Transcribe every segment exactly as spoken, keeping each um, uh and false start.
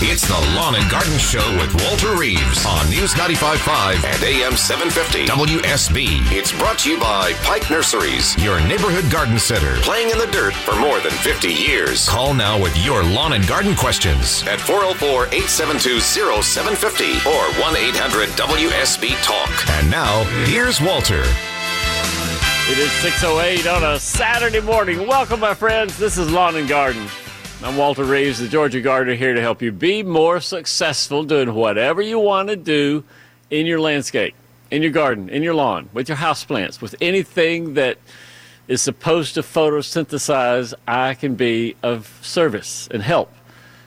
It's the Lawn and Garden Show with Walter Reeves on News ninety-five point five and A M seven fifty W S B. It's brought to you by Pike Nurseries, your neighborhood garden center, playing in the dirt for more than fifty years. Call now with your lawn and garden questions at four oh four, eight seven two, oh seven five oh or one eight hundred W S B talk. And now, here's Walter. It is six oh eight on a Saturday morning. Welcome, my friends. This is Lawn and Garden. I'm Walter Reeves, the Georgia Gardener, here to help you be more successful doing whatever you want to do in your landscape, in your garden, in your lawn, with your houseplants, with anything that is supposed to photosynthesize. I can be of service and help.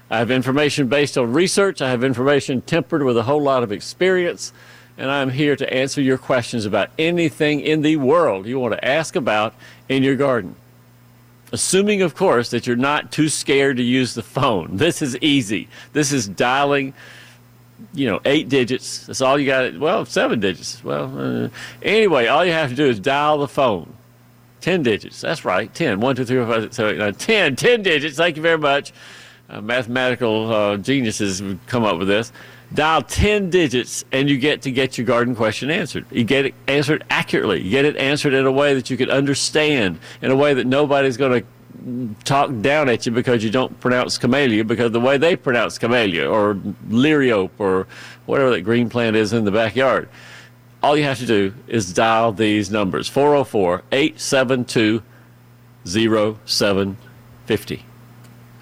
I have information based on research. I have information tempered with a whole lot of experience, and I'm here to answer your questions about anything in the world you want to ask about in your garden. Assuming, of course, that you're not too scared to use the phone. This is easy. This is dialing, you know, eight digits. That's all you got. Well, seven digits. Well, uh, anyway, all you have to do is dial the phone. Ten digits. That's right. Ten. One, two, three, four, five, six, seven, eight, nine, ten. Ten digits. Thank you very much. Uh, mathematical uh, geniuses would come up with this. Dial ten digits, and you get to get your garden question answered. You get it answered accurately. You get it answered in a way that you can understand, in a way that nobody's going to talk down at you because you don't pronounce camellia, because the way they pronounce camellia or liriope or whatever that green plant is in the backyard. All you have to do is dial these numbers, four oh four, eight seven two, oh seven five oh.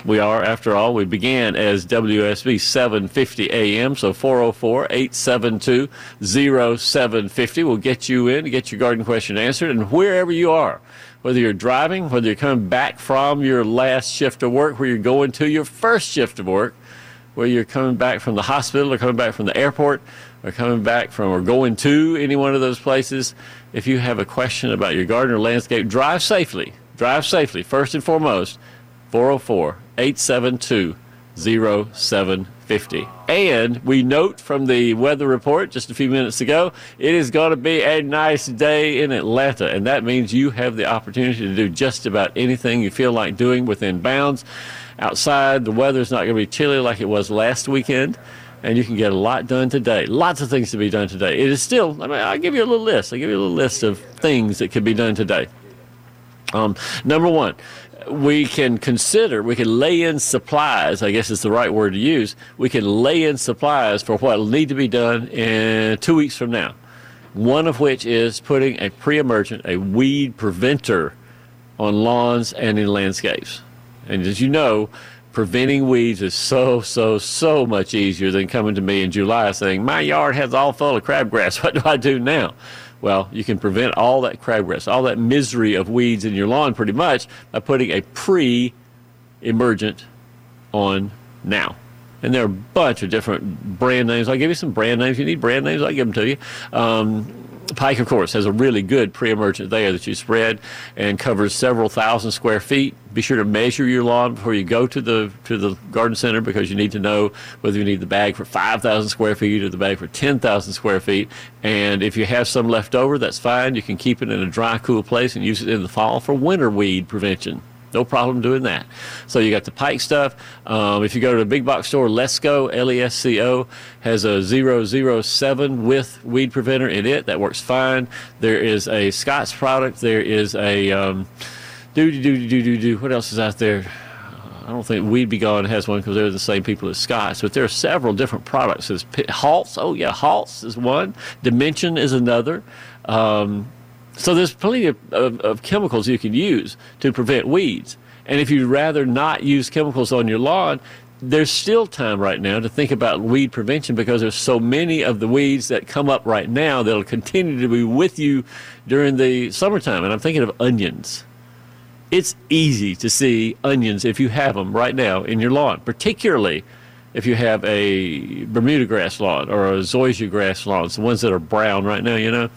We are, after all, we began as W S B seven fifty A M, so four oh four, eight seven two, oh seven five oh will get you in, get your garden question answered. And wherever you are, whether you're driving, whether you're coming back from your last shift of work, where you're going to your first shift of work, whether you're coming back from the hospital or coming back from the airport or coming back from or going to any one of those places, if you have a question about your garden or landscape, drive safely. Drive safely, first and foremost. four oh four, eight seven two, oh seven five oh. And we note from the weather report just a few minutes ago, it is going to be a nice day in Atlanta, and that means you have the opportunity to do just about anything you feel like doing within bounds. Outside, the weather's not going to be chilly like it was last weekend, and you can get a lot done today. Lots of things to be done today. It is still, I mean, I'll give you a little list. I'll give you a little list of things that could be done today. Um, number one. We can consider, we can lay in supplies, I guess is the right word to use. We can lay in supplies for what will need to be done in two weeks from now. One of which is putting a pre-emergent, a weed preventer on lawns and in landscapes. And as you know, preventing weeds is so, so, so much easier than coming to me in July saying, my yard has all full of crabgrass, what do I do now? Well, you can prevent all that crabgrass, all that misery of weeds in your lawn pretty much by putting a pre-emergent on now. And there are a bunch of different brand names. I'll give you some brand names. You need brand names, I'll give them to you. Um, Pike, of course, has a really good pre-emergent there that you spread and covers several thousand square feet. Be sure to measure your lawn before you go to the to the garden center, because you need to know whether you need the bag for five thousand square feet or the bag for ten thousand square feet. And if you have some left over, that's fine. You can keep it in a dry, cool place and use it in the fall for winter weed prevention. No problem doing that. So you got the Pike stuff. Um, if you go to the big box store, Lesco, L E S C O, has a zero zero seven with weed preventer in it. That works fine. There is a Scott's product. There is a um, do-do-do-do-do-do. What else is out there? I don't think Weed Be Gone has one because they're the same people as Scott's, but there are several different products. There's Halts. Oh, yeah, Halts is one. Dimension is another. Um So there's plenty of, of, of chemicals you can use to prevent weeds. And if you'd rather not use chemicals on your lawn, there's still time right now to think about weed prevention, because there's so many of the weeds that come up right now that'll continue to be with you during the summertime. And I'm thinking of onions. It's easy to see onions if you have them right now in your lawn, particularly if you have a Bermuda grass lawn or a zoysia grass lawn, it's the ones that are brown right now, you know.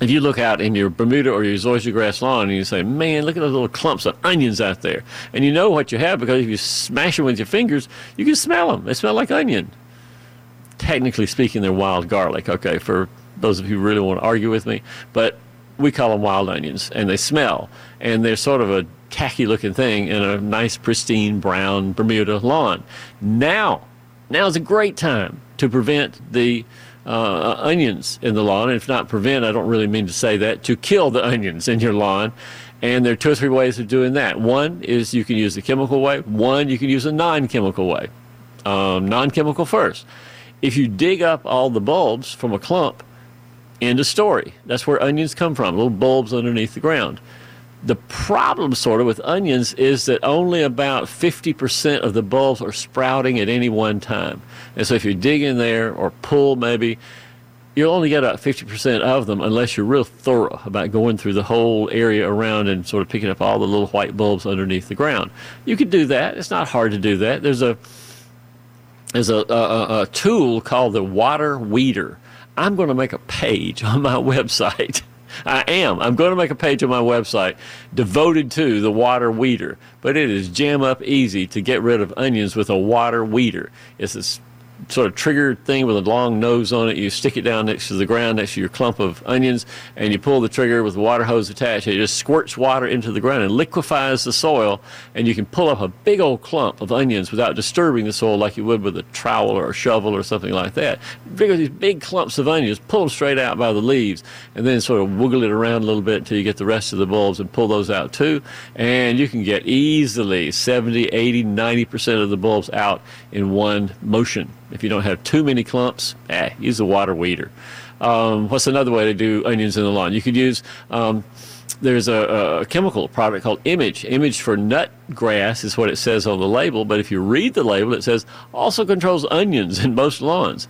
If you look out in your Bermuda or your zoysia grass lawn and you say, man, look at those little clumps of onions out there. And you know what you have, because if you smash them with your fingers, you can smell them. They smell like onion. Technically speaking, they're wild garlic, okay, for those of you who really want to argue with me. But we call them wild onions, and they smell. And they're sort of a tacky looking thing in a nice pristine brown Bermuda lawn. Now, now is a great time to prevent the uh, onions in the lawn. And if not prevent, I don't really mean to say that, to kill the onions in your lawn. And there are two or three ways of doing that. One is you can use the chemical way. One, you can use a non-chemical way. Um, non-chemical first. If you dig up all the bulbs from a clump, end of story. That's where onions come from, little bulbs underneath the ground. The problem sort of with onions is that only about fifty percent of the bulbs are sprouting at any one time. And so if you dig in there or pull maybe, you'll only get about fifty percent of them unless you're real thorough about going through the whole area around and sort of picking up all the little white bulbs underneath the ground. You could do that. It's not hard to do that. There's a There's a, a, a tool called the water weeder. I'm going to make a page on my website. I am. I'm going to make a page on my website devoted to the water weeder. But it is jam up easy to get rid of onions with a water weeder. It's this sort of triggered thing with a long nose on it. You stick it down next to the ground, next to your clump of onions, and you pull the trigger with the water hose attached. It just squirts water into the ground and liquefies the soil, and you can pull up a big old clump of onions without disturbing the soil like you would with a trowel or a shovel or something like that. Figure these big clumps of onions, pull them straight out by the leaves, and then sort of wiggle it around a little bit until you get the rest of the bulbs and pull those out too, and you can get easily seventy, eighty, ninety percent of the bulbs out in one motion. If you don't have too many clumps, eh, use the water weeder. Um, what's another way to do onions in the lawn? You could use, um, there's a, a chemical product called Image. Image for nut grass is what it says on the label, but if you read the label, it says also controls onions in most lawns.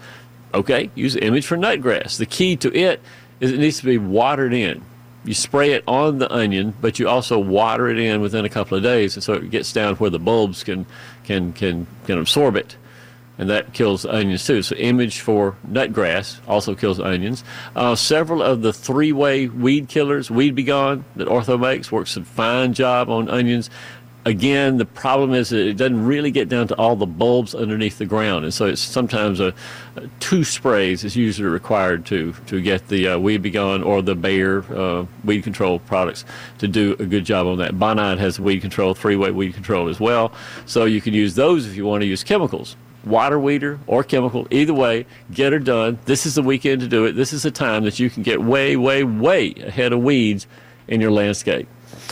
Okay, use Image for nut grass. The key to it is it needs to be watered in. You spray it on the onion, but you also water it in within a couple of days, and so it gets down where the bulbs can, can, can, can absorb it. And that kills the onions too. So Image for nutgrass also kills the onions. Uh, several of the three-way weed killers, Weed Be Gone, that Ortho makes, works a fine job on onions. Again, the problem is that it doesn't really get down to all the bulbs underneath the ground. And so it's sometimes a, a two sprays is usually required to, to get the uh, Weed Be Gone or the Bayer uh, weed control products to do a good job on that. Bonide has weed control, three-way weed control as well. So you can use those if you want to use chemicals. Water weeder or chemical, either way, get her done. This is the weekend to do it. This is the time that you can get way, way, way ahead of weeds in your landscape.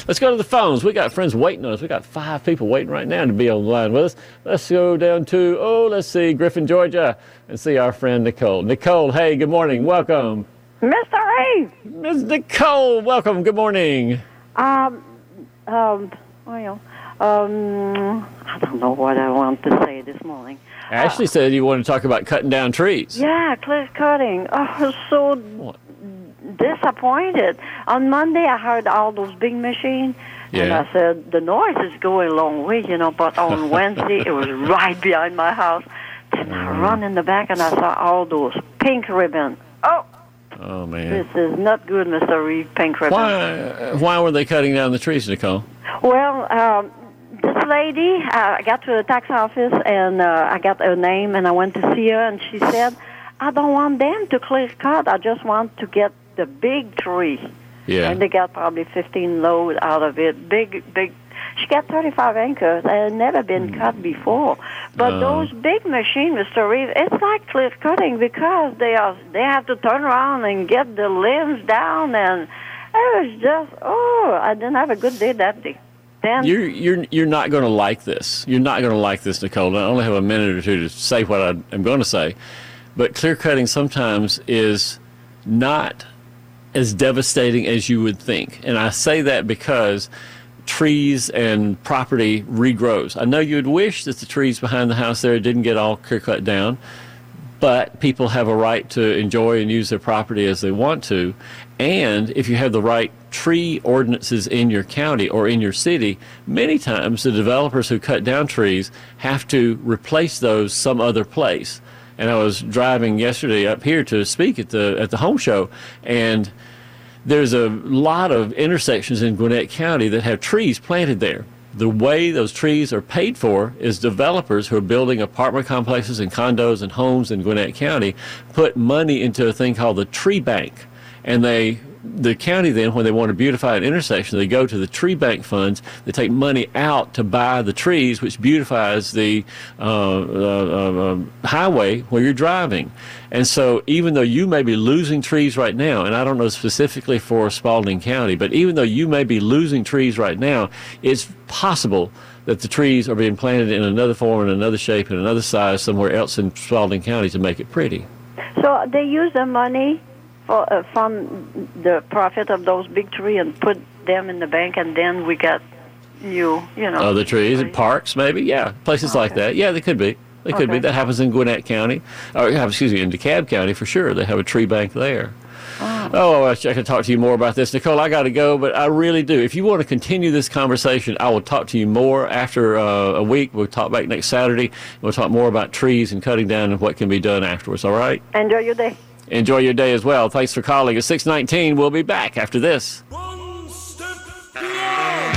Let's go to the phones. We got friends waiting on us. We got five people waiting right now to be on the line with us. Let's go down to, oh, let's see, Griffin, Georgia, and see our friend Nicole. Nicole, hey, good morning. Welcome. Mister Reeves. Miz Nicole, welcome. Good morning. Um, um, well, um, I don't know what I want to say this morning. Ashley uh, said you want to talk about cutting down trees. Yeah, cutting. I was so what? disappointed. On Monday, I heard all those big machines, yeah. and I said, the noise is going a long way, you know, but on Wednesday, it was right behind my house. Then mm. I run in the back, and I saw all those pink ribbons. Oh, oh man. This is not good, Mister Reed, pink ribbons. Why, why were they cutting down the trees, Nicole? Well, um... this lady, uh, I got to the tax office, and uh, I got her name, and I went to see her, and she said, I don't want them to clear cut. I just want to get the big tree. Yeah. And they got probably fifteen loads out of it. Big, big. She got thirty-five acres. It had never been cut before. But uh, those big machines, Mister Reeves, it's like clear cutting because they are they have to turn around and get the limbs down, and it was just, oh, I didn't have a good day that day. Then. You're, you're, you're not going to like this. You're not going to like this, Nicole. And I only have a minute or two to say what I am going to say. But clear cutting sometimes is not as devastating as you would think. And I say that because trees and property regrows. I know you would wish that the trees behind the house there didn't get all clear cut down. But people have a right to enjoy and use their property as they want to. And if you have the right tree ordinances in your county or in your city, many times the developers who cut down trees have to replace those some other place. And I was driving yesterday up here to speak at the at the home show, and there's a lot of intersections in Gwinnett County that have trees planted there. The way those trees are paid for is developers who are building apartment complexes and condos and homes in Gwinnett County put money into a thing called the tree bank, and they the county then, when they want to beautify an intersection, they go to the tree bank funds. They take money out to buy the trees, which beautifies the uh, uh, uh, highway where you're driving. And so even though you may be losing trees right now, and I don't know specifically for Spalding County, but even though you may be losing trees right now, it's possible that the trees are being planted in another form, in another shape, in another size somewhere else in Spalding County to make it pretty. So they use the money for, uh, from the profit of those big trees and put them in the bank, and then we got new, you know. Other trees, trees. And parks maybe, yeah, places okay. like that. Yeah, they could be. They could okay. be. That happens in Gwinnett County, or excuse me, in DeKalb County for sure. They have a tree bank there. Oh, oh I can talk to you more about this. Nicole, I got to go, but I really do. If you want to continue this conversation, I will talk to you more after uh, a week. We'll talk back next Saturday. We'll talk more about trees and cutting down and what can be done afterwards, all right? Enjoy your day. Enjoy your day as well. Thanks for calling. At six nineteen, we'll be back after this. One step beyond.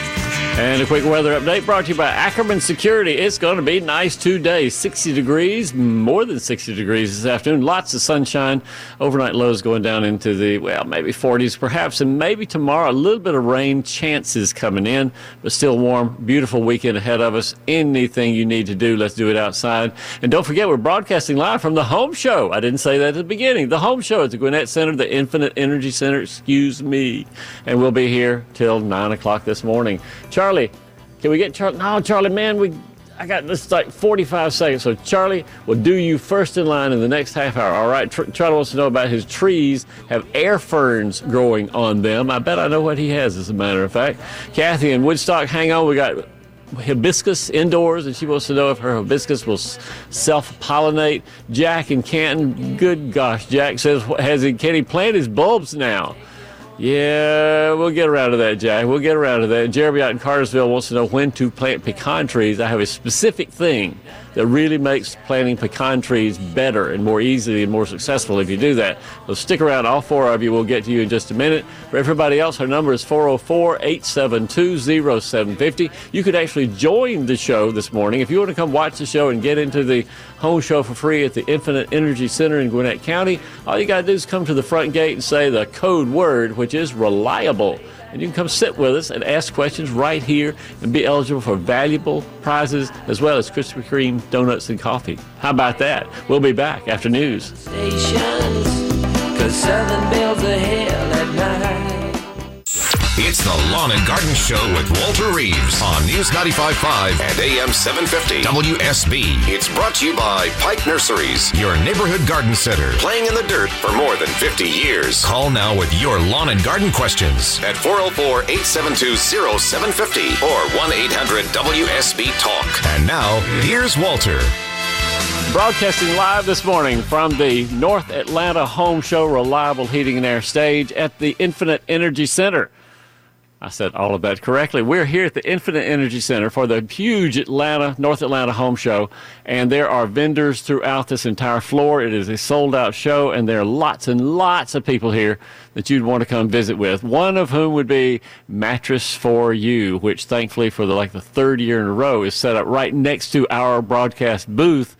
And a quick weather update brought to you by Ackerman Security. It's going to be nice today. sixty degrees, more than sixty degrees this afternoon. Lots of sunshine. Overnight lows going down into the, well, maybe forties perhaps. And maybe tomorrow a little bit of rain chances coming in, but still warm. Beautiful weekend ahead of us. Anything you need to do, let's do it outside. And don't forget, we're broadcasting live from the home show. I didn't say that at the beginning. The home show at the Gwinnett Center, the Infinite Energy Center, excuse me. And we'll be here till nine o'clock this morning. Charlie, can we get Charlie? No, Charlie, man, we, I got this like forty-five seconds. So Charlie will do you first in line in the next half hour. All right, Tr Charlie wants to know about his trees have air ferns growing on them. I bet I know what he has, as a matter of fact. Kathy in Woodstock, hang on. We got hibiscus indoors, and she wants to know if her hibiscus will self-pollinate. Jack in Canton, good gosh, Jack says, has he, can he plant his bulbs now? Yeah, we'll get around to that, Jack. We'll get around to that. Jeremy out in Cartersville wants to know when to plant pecan trees. I have a specific thing that really makes planting pecan trees better and more easily and more successful if you do that. So stick around. All four of you, we'll get to you in just a minute. For everybody else, our number is four oh four, eight seven two, oh seven five oh. You could actually join the show this morning. If you want to come watch the show and get into the home show for free at the Infinite Energy Center in Gwinnett County, all you got to do is come to the front gate and say the code word, which is reliable. And you can come sit with us and ask questions right here and be eligible for valuable prizes as well as Krispy Kreme donuts and coffee. How about that? We'll be back after news. It's the Lawn and Garden Show with Walter Reeves on News ninety-five point five and A M seven fifty W S B. It's brought to you by Pike Nurseries, your neighborhood garden center, playing in the dirt for more than fifty years. Call now with your lawn and garden questions at four oh four, eight seven two, oh seven five oh or one eight hundred W S B talk. And now, here's Walter. Broadcasting live this morning from the North Atlanta Home Show Reliable Heating and Air stage at the Infinite Energy Center. I said all of that correctly. We're here at the Infinite Energy Center for the huge Atlanta, North Atlanta Home Show, and there are vendors throughout this entire floor. It is a sold-out show, and there are lots and lots of people here that you'd want to come visit with, one of whom would be Mattress four U, which thankfully for the, like the third year in a row is set up right next to our broadcast booth.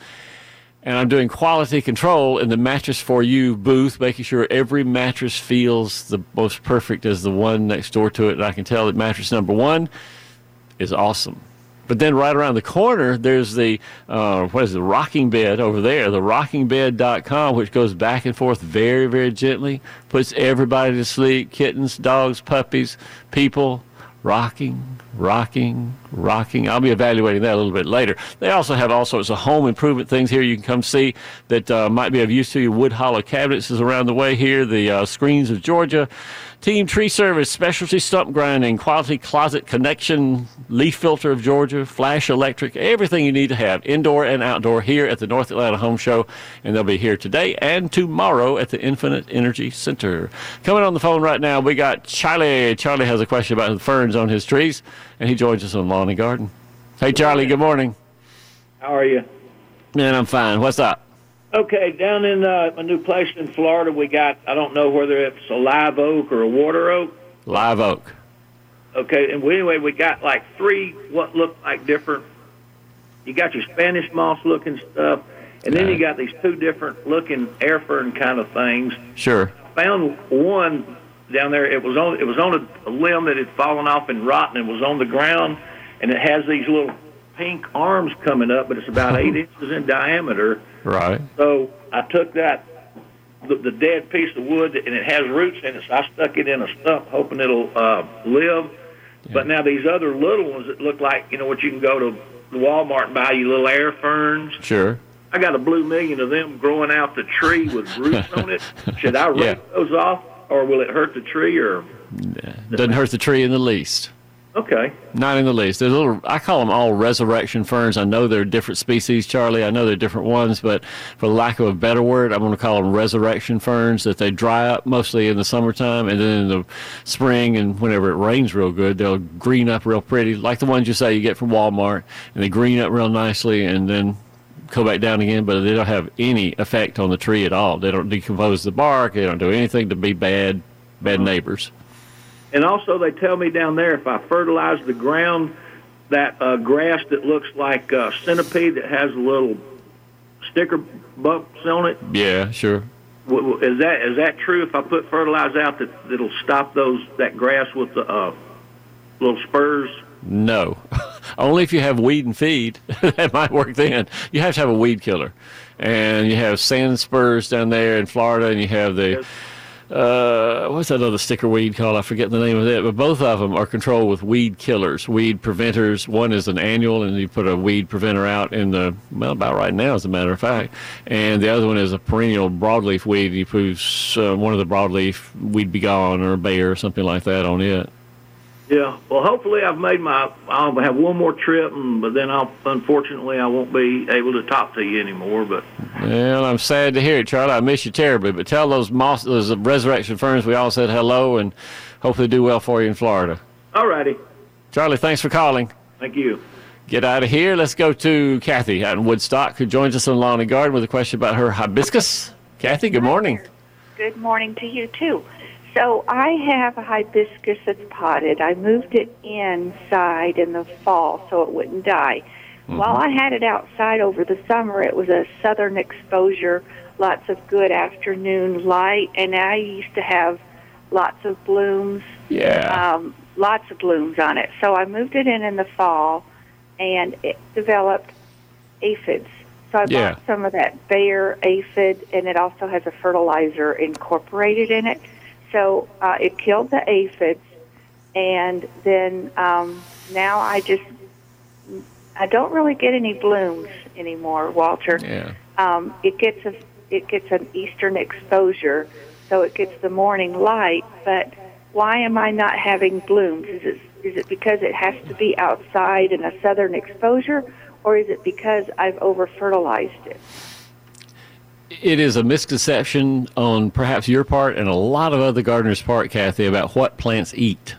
And I'm doing quality control in the Mattress four U booth, making sure every mattress feels the most perfect as the one next door to it. And I can tell that mattress number one is awesome. But then right around the corner, there's the, uh, what is it, the rocking bed over there, the rocking bed dot com, which goes back and forth very, very gently, puts everybody to sleep, kittens, dogs, puppies, people. Rocking, rocking, rocking. I'll be evaluating that a little bit later. They also have all sorts of home improvement things here you can come see that uh, might be of use to you. Woodhollow Cabinets is around the way here. The uh, Screens of Georgia. Team Tree Service, Specialty Stump Grinding, Quality Closet Connection, Leaf Filter of Georgia, Flash Electric, everything you need to have, indoor and outdoor, here at the North Atlanta Home Show. And they'll be here today and tomorrow at the Infinite Energy Center. Coming on the phone right now, we got Charlie. Charlie has a question about the ferns on his trees, and he joins us on Lawn and Garden. Hey, Charlie, good morning. How are you? Man, I'm fine. What's up? Okay, down in uh, a new place in Florida, we got, I don't know whether it's a live oak or a water oak. Live oak. Okay, and we, anyway, we got like three what look like different. You got your Spanish moss-looking stuff, and then right. you got these two different-looking air fern kind of things. Sure. I found one down there. It was on it was on a limb that had fallen off and rotten, and was on the ground, and it has these little pink arms coming up, but it's about eight inches in diameter. Right. So I took that, the, the dead piece of wood, and it has roots in it, so I stuck it in a stump, hoping it'll uh, live. Yeah. But now these other little ones that look like, you know, what you can go to Walmart and buy you little air ferns. Sure. I got a blue million of them growing out the tree with roots on it. Should I rip yeah. those off, or will it hurt the tree? Or doesn't hurt the tree in the least. Okay. Not in the least. There's little, I call them all resurrection ferns. I know they're different species, Charlie. I know they're different ones, but for lack of a better word, I'm going to call them resurrection ferns, that they dry up mostly in the summertime, and then in the spring and whenever it rains real good, they'll green up real pretty, like the ones you say you get from Walmart, and they green up real nicely and then go back down again, but they don't have any effect on the tree at all. They don't decompose the bark. They don't do anything to be bad, bad neighbors. And also, they tell me down there, if I fertilize the ground, that uh, grass that looks like uh, centipede that has a little sticker bumps on it. Yeah, sure. W- w- is that is that true? If I put fertilizer out, that that'll stop those that grass with the uh, little spurs. No. Only if you have weed and feed, that might work then. You have to have a weed killer. And you have sand spurs down there in Florida, and you have the, uh, what's that other sticker weed called? I forget the name of it. But both of them are controlled with weed killers, weed preventers. One is an annual, and you put a weed preventer out in the, well, about right now, as a matter of fact. And the other one is a perennial broadleaf weed, and you put uh, one of the broadleaf Weed Be Gone or Bayer or something like that on it. Yeah, well, hopefully I've made my, I'll have one more trip, and, but then I'll, unfortunately I won't be able to talk to you anymore. But well, I'm sad to hear it, Charlie. I miss you terribly. But tell those moss, those resurrection ferns we all said hello, and hopefully do well for you in Florida. All righty. Charlie, thanks for calling. Thank you. Get out of here. Let's go to Kathy out in Woodstock, who joins us in Lawn and Garden with a question about her hibiscus. Kathy, good morning. Good morning to you, too. So I have a hibiscus that's potted. I moved it inside in the fall so it wouldn't die. Mm-hmm. While I had it outside over the summer, it was a southern exposure, lots of good afternoon light, and I used to have lots of blooms, yeah. um, lots of blooms on it. So I moved it in in the fall, and it developed aphids. So I yeah. bought some of that Bayer aphid, and it also has a fertilizer incorporated in it. So uh, it killed the aphids, and then um, now I just, I don't really get any blooms anymore, Walter. Yeah. Um, it gets a, it gets an eastern exposure, so it gets the morning light, but why am I not having blooms? Is it, is it because it has to be outside in a southern exposure, or is it because I've over-fertilized it? It is a misconception on perhaps your part and a lot of other gardeners' part, Kathy, about what plants eat.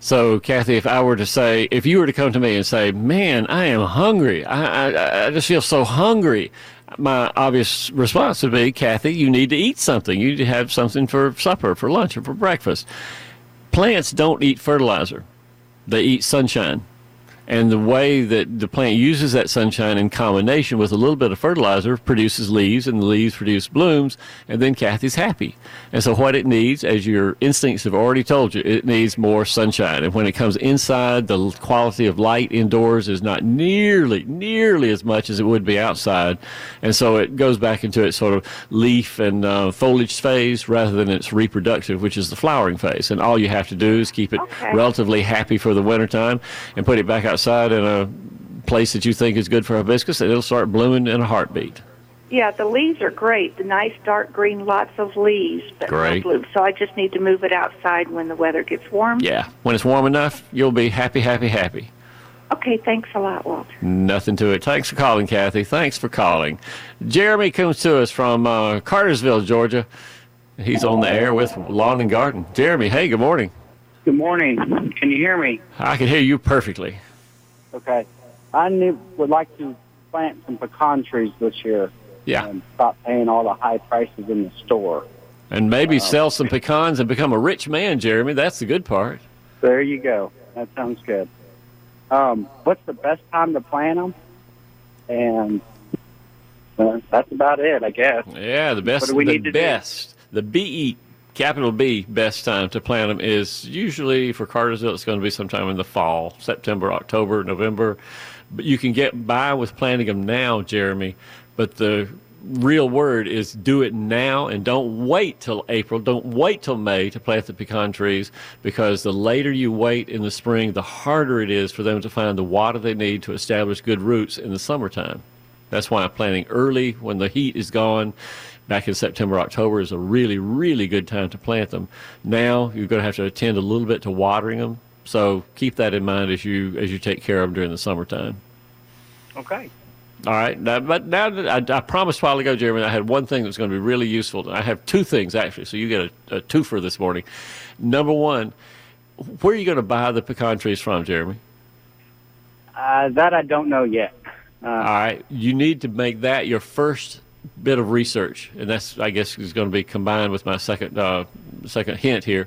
So, Kathy, if I were to say, if you were to come to me and say, man, I am hungry. I, I, I just feel so hungry. My obvious response would be, Kathy, you need to eat something. You need to have something for supper, for lunch, or for breakfast. Plants don't eat fertilizer. They eat sunshine. And the way that the plant uses that sunshine in combination with a little bit of fertilizer produces leaves, and the leaves produce blooms, and then Kathy's happy. And so what it needs, as your instincts have already told you, it needs more sunshine. And when it comes inside, the quality of light indoors is not nearly, nearly as much as it would be outside. And so it goes back into its sort of leaf and uh, foliage phase rather than its reproductive, which is the flowering phase. And all you have to do is keep it okay. relatively happy for the wintertime and put it back outside. Outside in a place that you think is good for hibiscus, and it'll start blooming in a heartbeat. Yeah, the leaves are great. The nice dark green, lots of leaves. But great. No bloom. So I just need to move it outside when the weather gets warm. Yeah, when it's warm enough, you'll be happy, happy, happy. Okay, thanks a lot, Walter. Nothing to it. Thanks for calling, Kathy. Thanks for calling. Jeremy comes to us from uh, Cartersville, Georgia. He's on the air with Lawn and Garden. Jeremy, hey, good morning. Good morning. Can you hear me? I can hear you perfectly. Okay, I knew, would like to plant some pecan trees this year. yeah. and stop paying all the high prices in the store. And maybe um, sell some pecans and become a rich man, Jeremy. That's the good part. There you go. That sounds good. Um, what's the best time to plant them? And uh, that's about it, I guess. Yeah, the best. What do we the need to best, do? The B E, capital B, best time to plant them is usually for Cartersville. It's going to be sometime in the fall, September, October, November. But you can get by with planting them now, Jeremy. But the real word is do it now, and don't wait till April, don't wait till May to plant the pecan trees, because the later you wait in the spring, the harder it is for them to find the water they need to establish good roots in the summertime. That's why planting early when the heat is gone back in September, October is a really, really good time to plant them. Now you're going to have to attend a little bit to watering them, so keep that in mind as you as you take care of them during the summertime. Okay. All right, now, but now that I, I promised a while ago, Jeremy, I had one thing that's going to be really useful. I have two things, actually, so you get a, a twofer this morning. Number one, where are you going to buy the pecan trees from, Jeremy? Uh, that I don't know yet. Uh, All right, you need to make that your first bit of research, and that's, I guess, is going to be combined with my second uh, second hint here.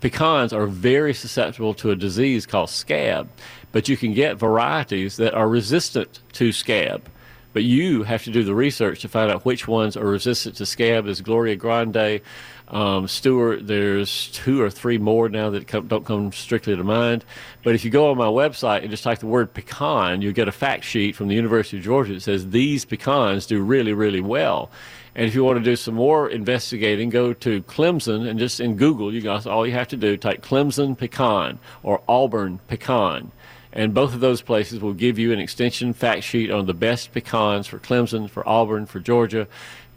Pecans are very susceptible to a disease called scab, but you can get varieties that are resistant to scab. But you have to do the research to find out which ones are resistant to scab. There's Gloria Grande, um, Stewart. There's two or three more now that come, don't come strictly to mind. But if you go on my website and just type the word pecan, you'll get a fact sheet from the University of Georgia that says these pecans do really, really well. And if you want to do some more investigating, go to Clemson, and just in Google, you guys, all you have to do, type Clemson pecan or Auburn pecan. And both of those places will give you an extension fact sheet on the best pecans for Clemson, for Auburn, for Georgia.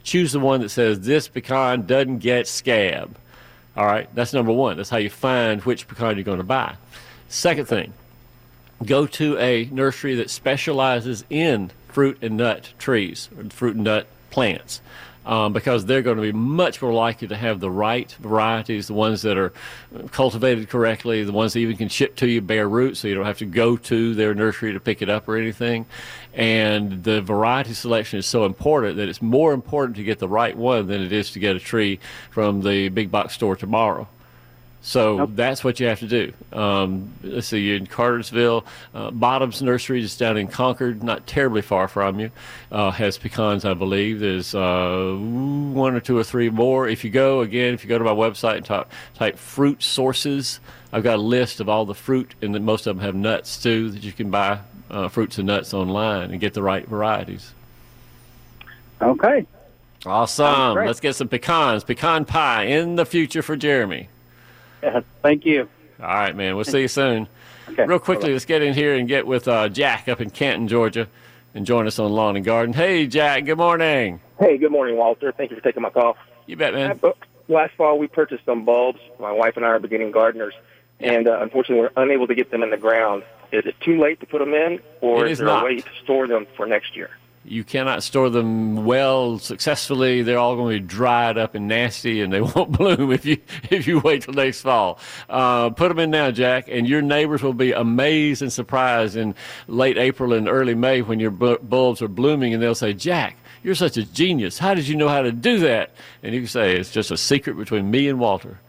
Choose the one that says this pecan doesn't get scab. All right, that's number one. That's how you find which pecan you're going to buy. Second thing, go to a nursery that specializes in fruit and nut trees, or fruit and nut plants. Um, because they're going to be much more likely to have the right varieties, the ones that are cultivated correctly, the ones that even can ship to you bare root, so you don't have to go to their nursery to pick it up or anything. And the variety selection is so important that it's more important to get the right one than it is to get a tree from the big box store tomorrow. So nope. That's what you have to do. Um, let's see, you're in Cartersville. Uh, Bottoms Nursery, just down in Concord, not terribly far from you, uh, has pecans, I believe. There's uh, one or two or three more. If you go, again, if you go to my website and type, type fruit sources, I've got a list of all the fruit, and most of them have nuts, too, that you can buy uh, fruits and nuts online and get the right varieties. Okay. Awesome. Let's get some pecans. Pecan pie in the future for Jeremy. Yes, thank you. All right, man. We'll see you soon. Okay. Real quickly, right. Let's get in here and get with uh, Jack up in Canton, Georgia, and join us on Lawn and Garden. Hey, Jack, good morning. Hey, good morning, Walter. Thank you for taking my call. You bet, man. Last fall, we purchased some bulbs. My wife and I are beginning gardeners, yeah. and uh, unfortunately, we're unable to get them in the ground. Is it too late to put them in, or is, is there not. a way to store them for next year? You cannot store them well successfully. They're all going to be dried up and nasty, and they won't bloom if you if you wait till next fall. Uh, put them in now, Jack, and your neighbors will be amazed and surprised in late April and early May when your bu- bulbs are blooming, and they'll say, Jack, you're such a genius. How did you know how to do that? And you can say, it's just a secret between me and Walter.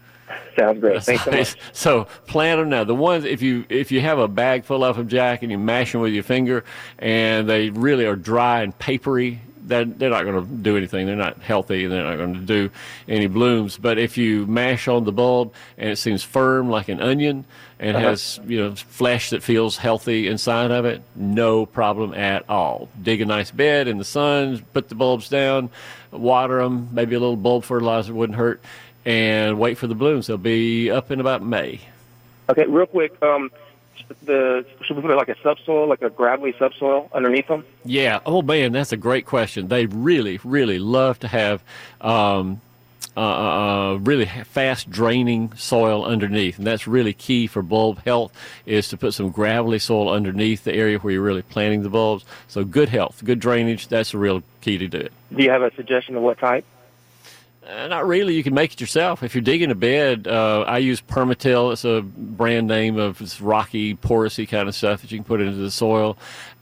Sounds great. Thanks so much. So plant them now. The ones, if you if you have a bag full of them, Jack, and you mash them with your finger, and they really are dry and papery, they're, they're not going to do anything. They're not healthy, and they're not going to do any blooms. But if you mash on the bulb and it seems firm like an onion and uh-huh. has you know flesh that feels healthy inside of it, no problem at all. Dig a nice bed in the sun, put the bulbs down, water them. Maybe a little bulb fertilizer wouldn't hurt. And wait for the blooms. They'll be up in about May. Okay, real quick. Um, the should we put like a subsoil, like a gravelly subsoil underneath them? Yeah. Oh man, that's a great question. They really, really love to have um, uh, uh, really fast draining soil underneath, and that's really key for bulb health is to put some gravelly soil underneath the area where you're really planting the bulbs. So good health, good drainage. That's the real key to do it. Do you have a suggestion of what type? Uh, not really. You can make it yourself. If you're digging a bed, uh, I use Permatil. It's a brand name of rocky, porousy kind of stuff that you can put into the soil.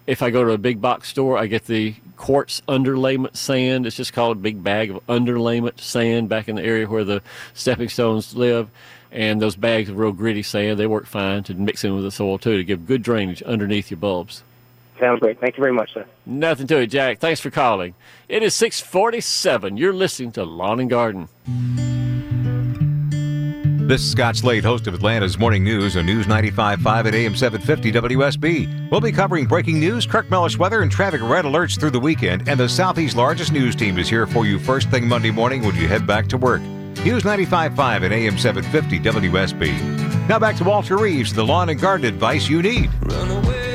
If I go to a big box store, I get the quartz underlayment sand. It's just called a big bag of underlayment sand back in the area where the stepping stones live. And those bags of real gritty sand, they work fine to mix in with the soil, too, to give good drainage underneath your bulbs. Sounds great. Thank you very much, sir. Nothing to it, Jack. Thanks for calling. It is six forty-seven. You're listening to Lawn and Garden. This is Scott Slade, host of Atlanta's Morning News on News ninety-five point five at A M seven fifty W S B. We'll be covering breaking news, Kirk Mellish weather, and traffic red alerts through the weekend. And the Southeast's largest news team is here for you first thing Monday morning when you head back to work. News ninety-five point five at A M seven fifty W S B. Now back to Walter Reeves, the lawn and garden advice you need.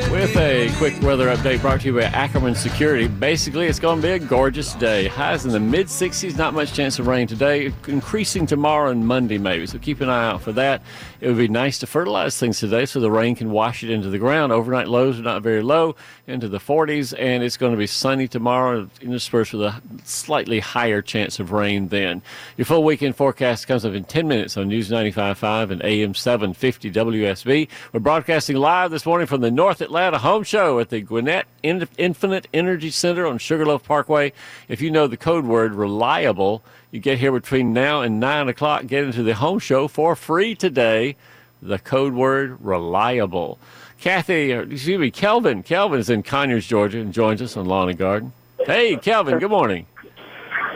With a quick weather update brought to you by Ackerman Security. Basically, it's going to be a gorgeous day. Highs in the mid sixties, not much chance of rain today. Increasing tomorrow and Monday maybe, so keep an eye out for that. It would be nice to fertilize things today so the rain can wash it into the ground. Overnight lows are not very low, into the forties, and it's going to be sunny tomorrow, interspersed with a slightly higher chance of rain then. Your full weekend forecast comes up in ten minutes on News ninety-five point five and A M seven fifty W S B. We're broadcasting live this morning from the North Atlanta home show at the Gwinnett Infinite Energy Center on Sugarloaf Parkway. If you know the code word reliable, you get here between now and nine o'clock. Get into the home show for free today. The code word reliable. Kathy, or excuse me, Kelvin. Kelvin is in Conyers, Georgia, and joins us on Lawn and Garden. Hey, Kelvin, good morning.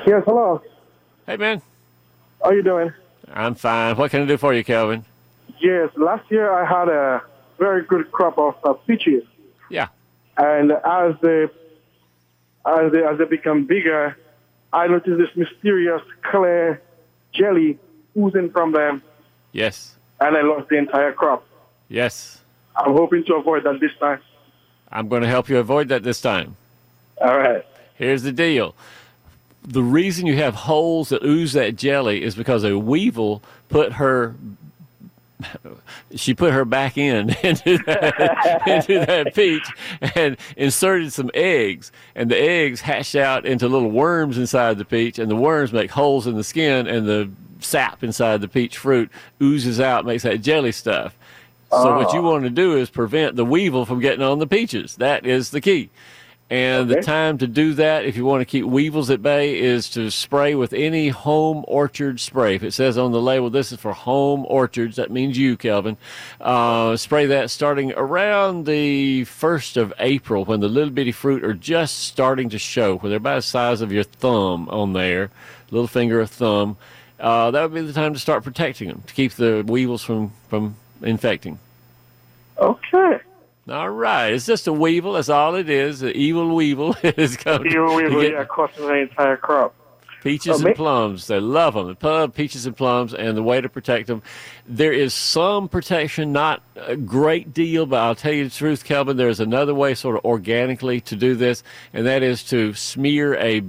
Yes, hello. Hey, man. How are you doing? I'm fine. What can I do for you, Kelvin? Yes, last year I had a very good crop of uh, peaches. Yeah. And as they, as they as they become bigger, I noticed this mysterious clay jelly oozing from them. Yes. And I lost the entire crop. Yes. I'm hoping to avoid that this time. I'm going to help you avoid that this time. All right. Here's the deal. The reason you have holes that ooze that jelly is because a weevil put her... she put her back in into that, into that peach and inserted some eggs, and the eggs hatched out into little worms inside the peach, and the worms make holes in the skin, and the sap inside the peach fruit oozes out, makes that jelly stuff. Oh. So what you want to do is prevent the weevil from getting on the peaches. That is the key. And okay. The time to do that, if you want to keep weevils at bay, is to spray with any home orchard spray. If it says on the label, this is for home orchards, that means you, Kelvin. Uh, spray that starting around the first of April when the little bitty fruit are just starting to show, where they're about the size of your thumb on there, little finger or thumb. Uh, that would be the time to start protecting them, to keep the weevils from, from infecting. Okay. All right. It's just a weevil. That's all it is. The evil weevil is coming. Evil weevil, yeah, costing the entire crop. Peaches so, and plums. They love them. The peaches and plums, and the way to protect them. There is some protection, not a great deal, but I'll tell you the truth, Kelvin, there's another way sort of organically to do this, and that is to smear a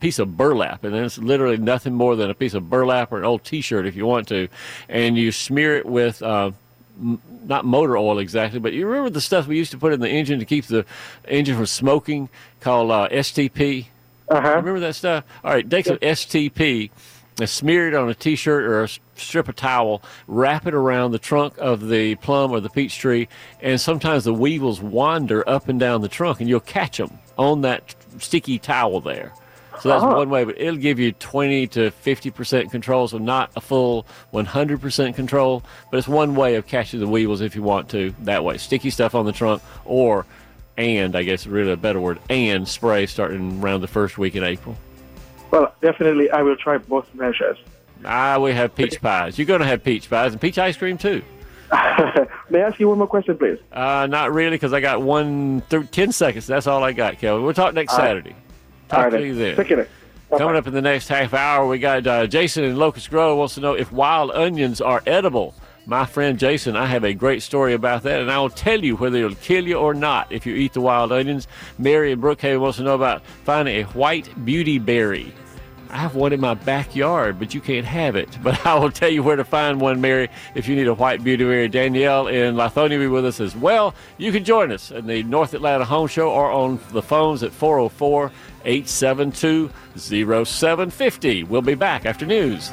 piece of burlap, and then it's literally nothing more than a piece of burlap or an old T-shirt if you want to, and you smear it with... Uh, not motor oil exactly, but you remember the stuff we used to put in the engine to keep the engine from smoking, called uh, S T P? Uh-huh. Remember that stuff? All right, take some S T P and smear it on a T-shirt or a strip of towel, wrap it around the trunk of the plum or the peach tree, and sometimes the weevils wander up and down the trunk, and you'll catch them on that sticky towel there. So that's uh-huh. one way, but it'll give you twenty to fifty percent control, so not a full one hundred percent control, but it's one way of catching the weevils if you want to that way. Sticky stuff on the trunk, or, and I guess really a better word, and spray starting around the first week in April. Well, definitely I will try both measures. Ah, we have peach pies. You're going to have peach pies and peach ice cream, too. May I ask you one more question, please? Uh, not really, because I got one, th- ten seconds. That's all I got, Kelvin. We'll talk next uh- Saturday. Talk to you then. Coming up in the next half hour, we got uh, Jason in Locust Grove wants to know if wild onions are edible. My friend Jason, I have a great story about that, and I will tell you whether it'll kill you or not if you eat the wild onions. Mary in Brookhaven wants to know about finding a white beauty berry. I have one in my backyard, but you can't have it. But I will tell you where to find one, Mary, if you need a white beauty berry. Danielle in Lithonia will be with us as well. You can join us in the North Atlanta Home Show or on the phones at four oh four, eight seven two, oh seven five oh. We'll be back after news.